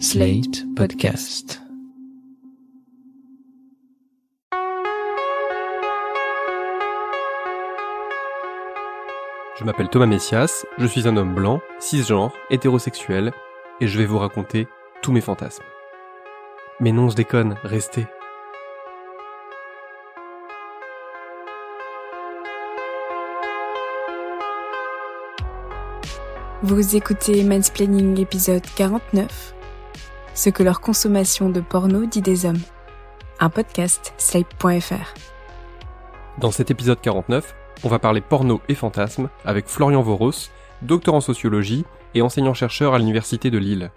Slate Podcast. Je m'appelle Thomas Messias, je suis un homme blanc, cisgenre, hétérosexuel, et je vais vous raconter tous mes fantasmes. Mais non, je déconne, restez. Vous écoutez Mansplaining, épisode 49. Ce que leur consommation de porno dit des hommes. Un podcast Slate.fr. Dans cet épisode 49, on va parler porno et fantasmes avec Florian Vörös, docteur en sociologie et enseignant-chercheur à l'université de Lille.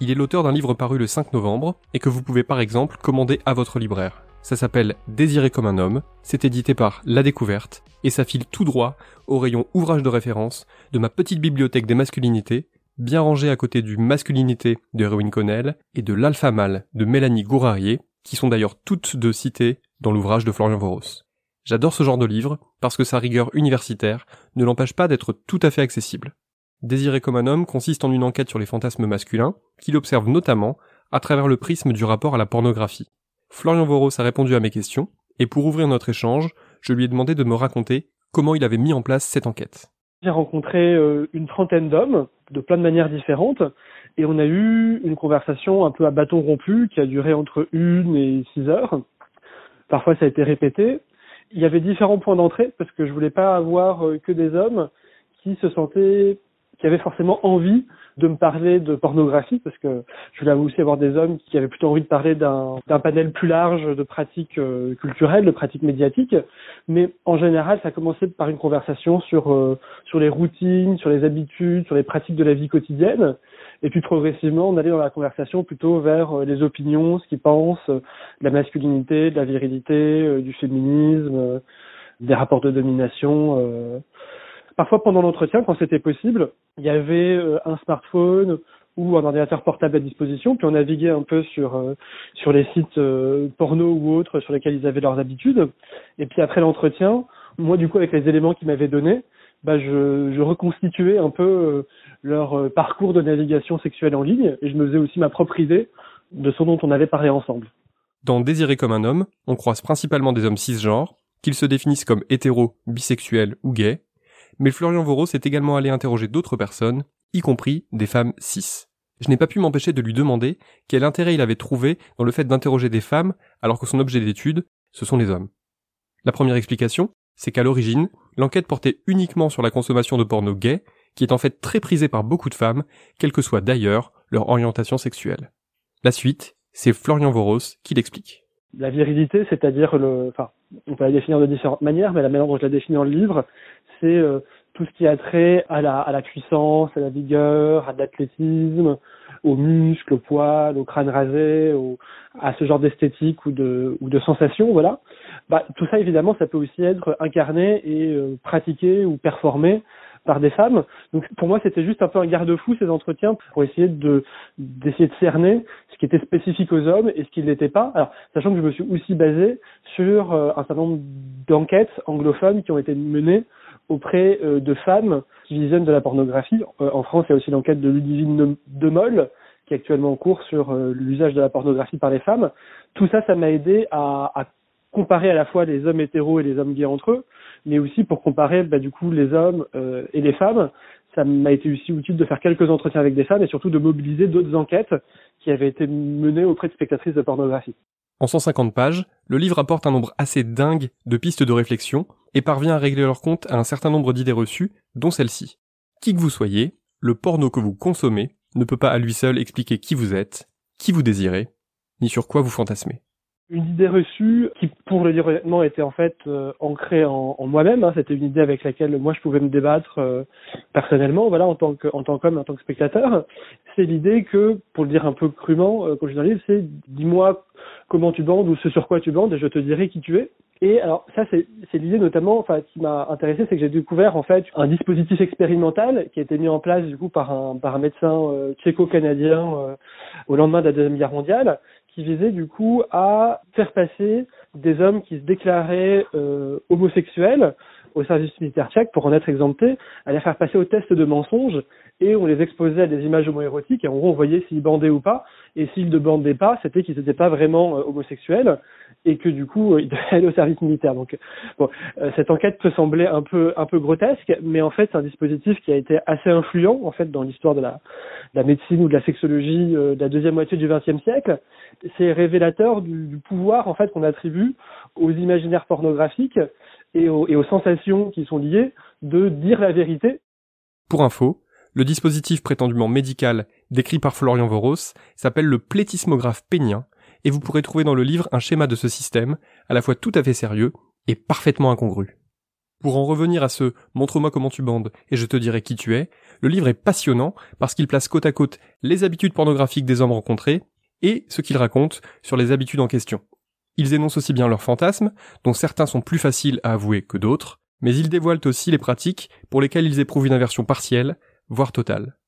Il est l'auteur d'un livre paru le 5 novembre et que vous pouvez par exemple commander à votre libraire. Ça s'appelle « Désirer comme un homme », c'est édité par La Découverte, et ça file tout droit au rayon ouvrage de référence de ma petite bibliothèque des masculinités, bien rangée à côté du « Masculinité » de Rewyn Connell et de « L'alpha mâle » de Mélanie Gourarié, qui sont d'ailleurs toutes deux citées dans l'ouvrage de Florian Vörös. J'adore ce genre de livre parce que sa rigueur universitaire ne l'empêche pas d'être tout à fait accessible. « Désirer comme un homme » consiste en une enquête sur les fantasmes masculins, qu'il observe notamment à travers le prisme du rapport à la pornographie. Florian Vörös a répondu à mes questions, et pour ouvrir notre échange, je lui ai demandé de me raconter comment il avait mis en place cette enquête. J'ai rencontré une trentaine d'hommes, de plein de manières différentes, et on a eu une conversation un peu à bâton rompu, qui a duré entre 1 et 6 heures. Parfois ça a été répété. Il y avait différents points d'entrée, parce que je voulais pas avoir que des hommes qui avaient forcément envie de me parler de pornographie, parce que je voulais aussi avoir des hommes qui avaient plutôt envie de parler d'un panel plus large de pratiques culturelles, de pratiques médiatiques. Mais en général, ça commençait par une conversation sur les routines, sur les habitudes, sur les pratiques de la vie quotidienne. Et puis progressivement, on allait dans la conversation plutôt vers les opinions, ce qu'ils pensent, de la masculinité, de la virilité, du féminisme, des rapports de domination. Parfois, pendant l'entretien, quand c'était possible, il y avait un smartphone ou un ordinateur portable à disposition, puis on naviguait un peu sur les sites porno ou autres sur lesquels ils avaient leurs habitudes. Et puis après l'entretien, moi, du coup, avec les éléments qu'ils m'avaient donnés, je reconstituais un peu leur parcours de navigation sexuelle en ligne, et je me faisais aussi ma propre idée de ce dont on avait parlé ensemble. Dans « Désirer comme un homme », on croise principalement des hommes cisgenres, qu'ils se définissent comme hétéros, bisexuels ou gays. Mais Florian Vörös est également allé interroger d'autres personnes, y compris des femmes cis. Je n'ai pas pu m'empêcher de lui demander quel intérêt il avait trouvé dans le fait d'interroger des femmes alors que son objet d'étude, ce sont les hommes. La première explication, c'est qu'à l'origine, l'enquête portait uniquement sur la consommation de porno gay, qui est en fait très prisée par beaucoup de femmes, quelle que soit d'ailleurs leur orientation sexuelle. La suite, c'est Florian Vörös qui l'explique. La virilité, c'est-à-dire on peut la définir de différentes manières, mais la manière dont je la définis dans le livre, c'est tout ce qui a trait à la puissance, à la vigueur, à l'athlétisme, aux muscles, aux poils, au crâne rasé, à ce genre d'esthétique ou de sensation, voilà. Tout ça, évidemment, ça peut aussi être incarné et pratiqué ou performé par des femmes. Donc pour moi, c'était juste un peu un garde-fou, ces entretiens, pour essayer de cerner ce qui était spécifique aux hommes et ce qui ne l'était pas. Alors, sachant que je me suis aussi basé sur un certain nombre d'enquêtes anglophones qui ont été menées auprès de femmes qui visionnaient de la pornographie. En France, il y a aussi l'enquête de Ludivine Demol, qui est actuellement en cours sur l'usage de la pornographie par les femmes. Tout ça, ça m'a aidé à comparer à la fois les hommes hétéros et les hommes gays entre eux, mais aussi pour comparer du coup les hommes et les femmes. Ça m'a été aussi utile de faire quelques entretiens avec des femmes et surtout de mobiliser d'autres enquêtes qui avaient été menées auprès de spectatrices de pornographie. En 150 pages, le livre apporte un nombre assez dingue de pistes de réflexion et parvient à régler leur compte à un certain nombre d'idées reçues, dont celle-ci. Qui que vous soyez, le porno que vous consommez ne peut pas à lui seul expliquer qui vous êtes, qui vous désirez, ni sur quoi vous fantasmez. Une idée reçue qui, pour le dire honnêtement, était en fait ancrée en moi-même. C'était une idée avec laquelle moi je pouvais me débattre personnellement, voilà, en tant qu'homme, en tant que spectateur. C'est l'idée que, pour le dire un peu crûment, quand je suis dans le livre, c'est « dis-moi comment tu bandes ou ce sur quoi tu bandes et je te dirai qui tu es ». Et alors ça, c'est l'idée notamment, qui m'a intéressé, c'est que j'ai découvert en fait un dispositif expérimental qui a été mis en place du coup par un médecin tchéco-canadien au lendemain de la Deuxième Guerre mondiale, qui visait du coup à faire passer des hommes qui se déclaraient homosexuels au service militaire tchèque pour en être exemptés, à les faire passer au test de mensonge, et on les exposait à des images homoérotiques, et en gros on voyait s'ils bandaient ou pas, et s'ils ne bandaient pas, c'était qu'ils n'étaient pas vraiment homosexuels, et que du coup ils devaient aller au service militaire. Donc bon, cette enquête peut sembler un peu grotesque, mais en fait c'est un dispositif qui a été assez influent en fait dans l'histoire de la médecine ou de la sexologie de la deuxième moitié du XXe siècle. C'est révélateur du pouvoir en fait qu'on attribue aux imaginaires pornographiques et aux sensations qui sont liées de dire la vérité. Pour info, le dispositif prétendument médical décrit par Florian Vörös s'appelle le plétismographe pénien, et vous pourrez trouver dans le livre un schéma de ce système, à la fois tout à fait sérieux et parfaitement incongru. Pour en revenir à ce « montre-moi comment tu bandes et je te dirai qui tu es », le livre est passionnant parce qu'il place côte à côte les habitudes pornographiques des hommes rencontrés et ce qu'ils racontent sur les habitudes en question. Ils énoncent aussi bien leurs fantasmes, dont certains sont plus faciles à avouer que d'autres, mais ils dévoilent aussi les pratiques pour lesquelles ils éprouvent une aversion partielle, voire totale.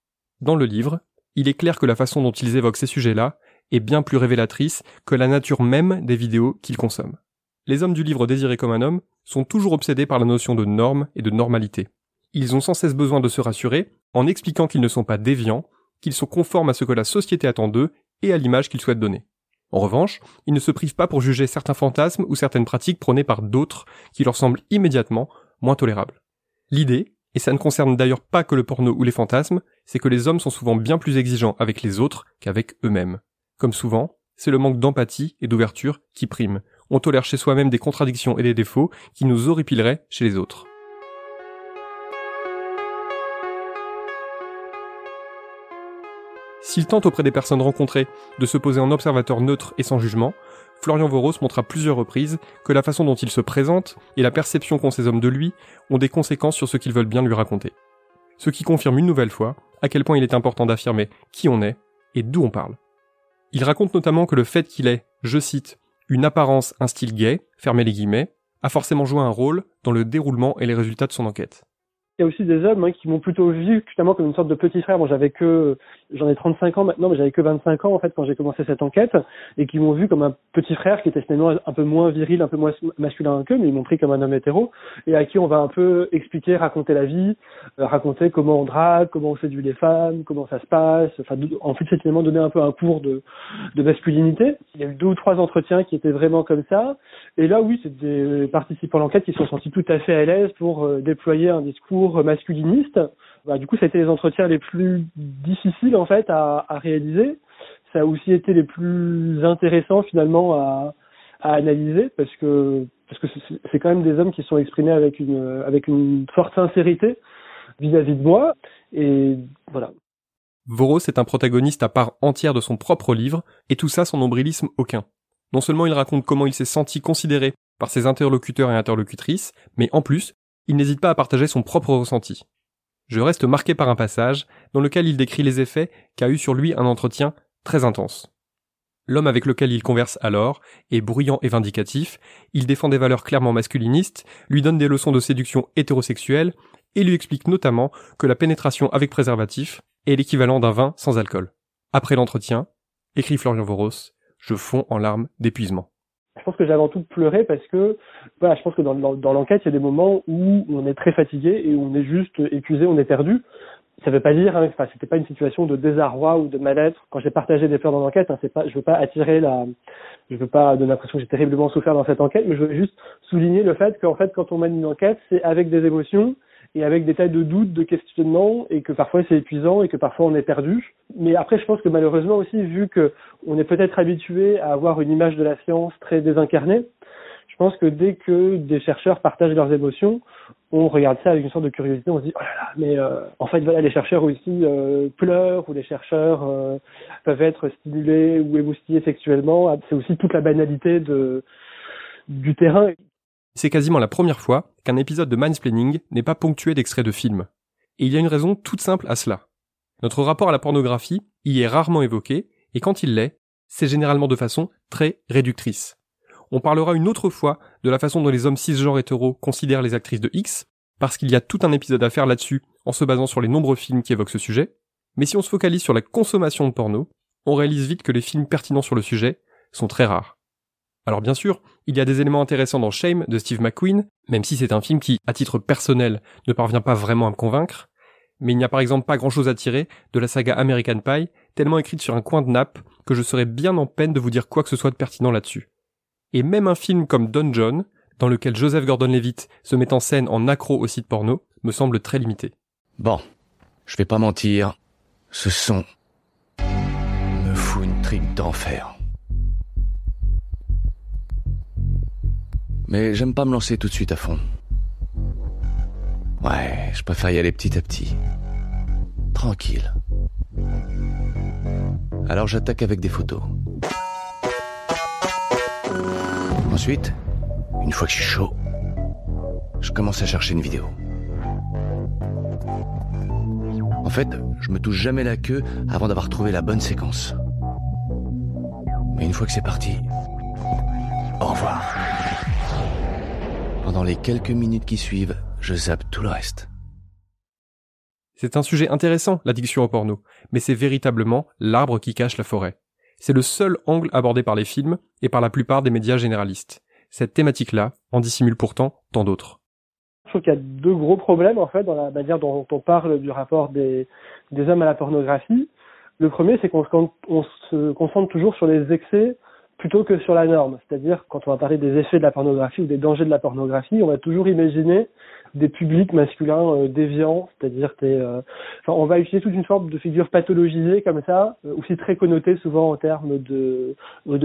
Dans le livre, il est clair que la façon dont ils évoquent ces sujets-là est bien plus révélatrice que la nature même des vidéos qu'ils consomment. Les hommes du livre Désirer comme un homme sont toujours obsédés par la notion de norme et de normalité. Ils ont sans cesse besoin de se rassurer en expliquant qu'ils ne sont pas déviants, qu'ils sont conformes à ce que la société attend d'eux et à l'image qu'ils souhaitent donner. En revanche, ils ne se privent pas pour juger certains fantasmes ou certaines pratiques prônées par d'autres qui leur semblent immédiatement moins tolérables. L'idée, et ça ne concerne d'ailleurs pas que le porno ou les fantasmes, c'est que les hommes sont souvent bien plus exigeants avec les autres qu'avec eux-mêmes. Comme souvent, c'est le manque d'empathie et d'ouverture qui prime. On tolère chez soi-même des contradictions et des défauts qui nous horripileraient chez les autres. S'il tente auprès des personnes rencontrées de se poser en observateur neutre et sans jugement, Florian Vörös montre à plusieurs reprises que la façon dont il se présente et la perception qu'ont ces hommes de lui ont des conséquences sur ce qu'ils veulent bien lui raconter. Ce qui confirme une nouvelle fois à quel point il est important d'affirmer qui on est et d'où on parle. Il raconte notamment que le fait qu'il ait, je cite, « une apparence, un style gay », fermez les guillemets, a forcément joué un rôle dans le déroulement et les résultats de son enquête. Il y a aussi des hommes qui m'ont plutôt vu justement comme une sorte de petit frère. Bon, j'en ai 35 ans maintenant, mais j'avais que 25 ans en fait quand j'ai commencé cette enquête, et qui m'ont vu comme un petit frère qui était finalement un peu moins viril, un peu moins masculin qu'eux, mais ils m'ont pris comme un homme hétéro et à qui on va un peu expliquer, raconter la vie, raconter comment on drague, comment on séduit les femmes, comment ça se passe. Enfin, en fait, c'est finalement donner un peu un cours de masculinité. Il y a eu 2 ou 3 entretiens qui étaient vraiment comme ça. Et là, oui, c'est des participants à l'enquête qui se sont sentis tout à fait à l'aise pour déployer un discours masculiniste. Bah, du coup, ça a été les entretiens les plus difficiles en fait à réaliser. Ça a aussi été les plus intéressants finalement à analyser parce que c'est quand même des hommes qui sont exprimés avec une forte sincérité vis-à-vis de moi. Et voilà. Vörös est un protagoniste à part entière de son propre livre, et tout ça sans nombrilisme aucun. Non seulement il raconte comment il s'est senti considéré par ses interlocuteurs et interlocutrices, mais en plus, il n'hésite pas à partager son propre ressenti. Je reste marqué par un passage dans lequel il décrit les effets qu'a eu sur lui un entretien très intense. L'homme avec lequel il converse alors est bruyant et vindicatif, il défend des valeurs clairement masculinistes, lui donne des leçons de séduction hétérosexuelle et lui explique notamment que la pénétration avec préservatif est l'équivalent d'un vin sans alcool. Après l'entretien, écrit Florian Vörös, je fonds en larmes d'épuisement. Je pense que j'ai avant tout pleuré parce que voilà, je pense que dans l'enquête, il y a des moments où on est très fatigué et où on est juste épuisé, on est perdu. Ça veut pas dire, c'était pas une situation de désarroi ou de mal-être. Quand j'ai partagé des pleurs dans l'enquête, je veux pas donner l'impression que j'ai terriblement souffert dans cette enquête, mais je veux juste souligner le fait qu'en fait, quand on mène une enquête, c'est avec des émotions et avec des tas de doutes, de questionnements, et que parfois c'est épuisant, et que parfois on est perdu. Mais après, je pense que malheureusement aussi, vu qu'on est peut-être habitué à avoir une image de la science très désincarnée, je pense que dès que des chercheurs partagent leurs émotions, on regarde ça avec une sorte de curiosité, on se dit « oh là là, mais en fait, voilà, les chercheurs aussi pleurent, ou les chercheurs peuvent être stimulés ou émoustillés sexuellement. » C'est aussi toute la banalité du terrain. C'est quasiment la première fois qu'un épisode de Mansplaining n'est pas ponctué d'extraits de films. Et il y a une raison toute simple à cela. Notre rapport à la pornographie y est rarement évoqué, et quand il l'est, c'est généralement de façon très réductrice. On parlera une autre fois de la façon dont les hommes cisgenres hétéros considèrent les actrices de X, parce qu'il y a tout un épisode à faire là-dessus en se basant sur les nombreux films qui évoquent ce sujet. Mais si on se focalise sur la consommation de porno, on réalise vite que les films pertinents sur le sujet sont très rares. Alors bien sûr, Il y a des éléments intéressants dans Shame de Steve McQueen, même si c'est un film qui, à titre personnel, ne parvient pas vraiment à me convaincre. Mais il n'y a par exemple pas grand-chose à tirer de la saga American Pie, tellement écrite sur un coin de nappe que je serais bien en peine de vous dire quoi que ce soit de pertinent là-dessus. Et même un film comme Don Jon, dans lequel Joseph Gordon-Levitt se met en scène en accro au site porno, me semble très limité. Bon, je vais pas mentir, ce son me fout une tripe d'enfer. Mais j'aime pas me lancer tout de suite à fond. Ouais, je préfère y aller petit à petit. Tranquille. Alors j'attaque avec des photos. Ensuite, une fois que je suis chaud, je commence à chercher une vidéo. En fait, je me touche jamais la queue avant d'avoir trouvé la bonne séquence. Mais une fois que c'est parti, au revoir. Pendant les quelques minutes qui suivent, je zappe tout le reste. C'est un sujet intéressant, l'addiction au porno, mais c'est véritablement l'arbre qui cache la forêt. C'est le seul angle abordé par les films et par la plupart des médias généralistes. Cette thématique-là en dissimule pourtant tant d'autres. Je trouve qu'il y a deux gros problèmes en fait dans la manière dont on parle du rapport des hommes à la pornographie. Le premier, c'est qu'on se concentre toujours sur les excès plutôt que sur la norme. C'est-à-dire, quand on va parler des effets de la pornographie ou des dangers de la pornographie, on va toujours imaginer des publics masculins déviants, c'est-à-dire on va utiliser toute une forme de figure pathologisée comme ça, aussi très connotée souvent en termes de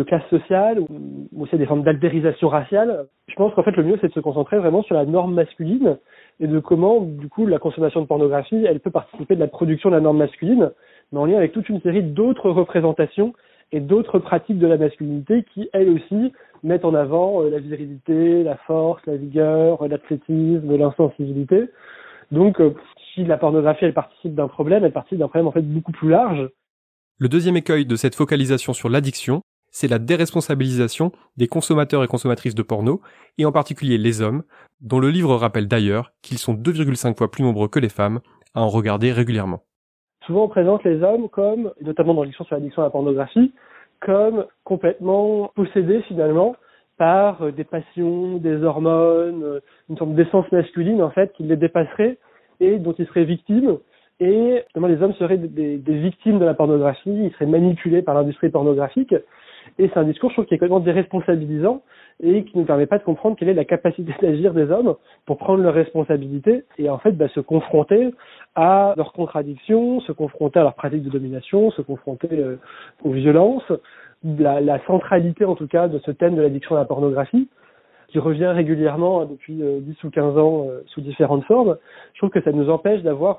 classe sociale, ou aussi des formes d'altérisation raciale. Je pense qu'en fait le mieux c'est de se concentrer vraiment sur la norme masculine et de comment du coup la consommation de pornographie elle peut participer de la production de la norme masculine, mais en lien avec toute une série d'autres représentations et d'autres pratiques de la masculinité qui, elles aussi, mettent en avant la virilité, la force, la vigueur, l'athlétisme, l'insensibilité. Donc, si la pornographie, elle participe d'un problème en fait beaucoup plus large. Le deuxième écueil de cette focalisation sur l'addiction, c'est la déresponsabilisation des consommateurs et consommatrices de porno, et en particulier les hommes, dont le livre rappelle d'ailleurs qu'ils sont 2,5 fois plus nombreux que les femmes à en regarder régulièrement. Souvent, on présente les hommes comme, notamment dans l'addiction sur l'addiction à la pornographie, comme complètement possédés finalement par des passions, des hormones, une sorte d'essence masculine en fait qui les dépasserait et dont ils seraient victimes. Et justement, les hommes seraient des victimes de la pornographie, ils seraient manipulés par l'industrie pornographique. Et c'est un discours, je trouve, qui est complètement déresponsabilisant et qui ne permet pas de comprendre quelle est la capacité d'agir des hommes pour prendre leurs responsabilités et en fait se confronter à leurs contradictions, se confronter à leurs pratiques de domination, se confronter aux violences. La centralité en tout cas de ce thème de l'addiction à la pornographie qui revient régulièrement depuis 10 ou 15 ans sous différentes formes, je trouve que ça nous empêche d'avoir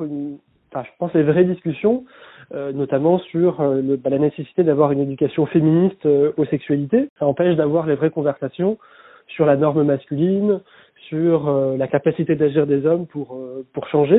je pense les vraies discussions, notamment sur la nécessité d'avoir une éducation féministe aux sexualités. Ça empêche d'avoir les vraies conversations sur la norme masculine, sur la capacité d'agir des hommes pour changer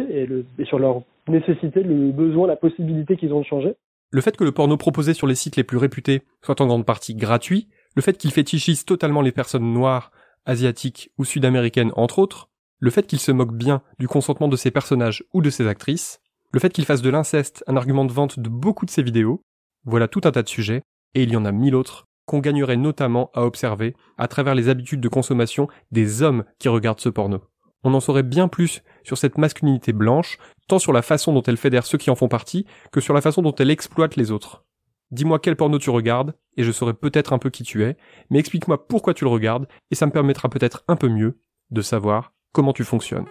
et sur leur nécessité, le besoin, la possibilité qu'ils ont de changer. Le fait que le porno proposé sur les sites les plus réputés soit en grande partie gratuit, le fait qu'il fétichise totalement les personnes noires, asiatiques ou sud-américaines entre autres, le fait qu'il se moque bien du consentement de ses personnages ou de ses actrices, le fait qu'il fasse de l'inceste un argument de vente de beaucoup de ses vidéos, voilà tout un tas de sujets, et il y en a 1000 autres, qu'on gagnerait notamment à observer à travers les habitudes de consommation des hommes qui regardent ce porno. On en saurait bien plus sur cette masculinité blanche, tant sur la façon dont elle fédère ceux qui en font partie, que sur la façon dont elle exploite les autres. Dis-moi quel porno tu regardes, et je saurai peut-être un peu qui tu es, mais explique-moi pourquoi tu le regardes, et ça me permettra peut-être un peu mieux de savoir comment tu fonctionnes.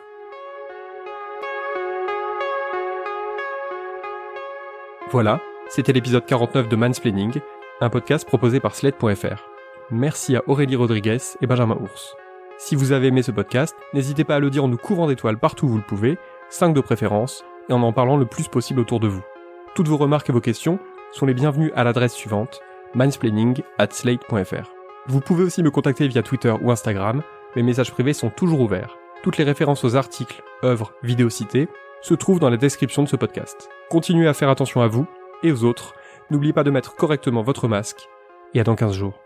Voilà, c'était l'épisode 49 de Mansplaining, un podcast proposé par Slate.fr. Merci à Aurélie Rodriguez et Benjamin Ours. Si vous avez aimé ce podcast, n'hésitez pas à le dire en nous couvrant d'étoiles partout où vous le pouvez, 5 de préférence, et en parlant le plus possible autour de vous. Toutes vos remarques et vos questions sont les bienvenues à l'adresse suivante, mansplaining@slate.fr. Vous pouvez aussi me contacter via Twitter ou Instagram, mes messages privés sont toujours ouverts. Toutes les références aux articles, œuvres, vidéos citées se trouve dans la description de ce podcast. Continuez à faire attention à vous et aux autres, n'oubliez pas de mettre correctement votre masque, et à dans 15 jours.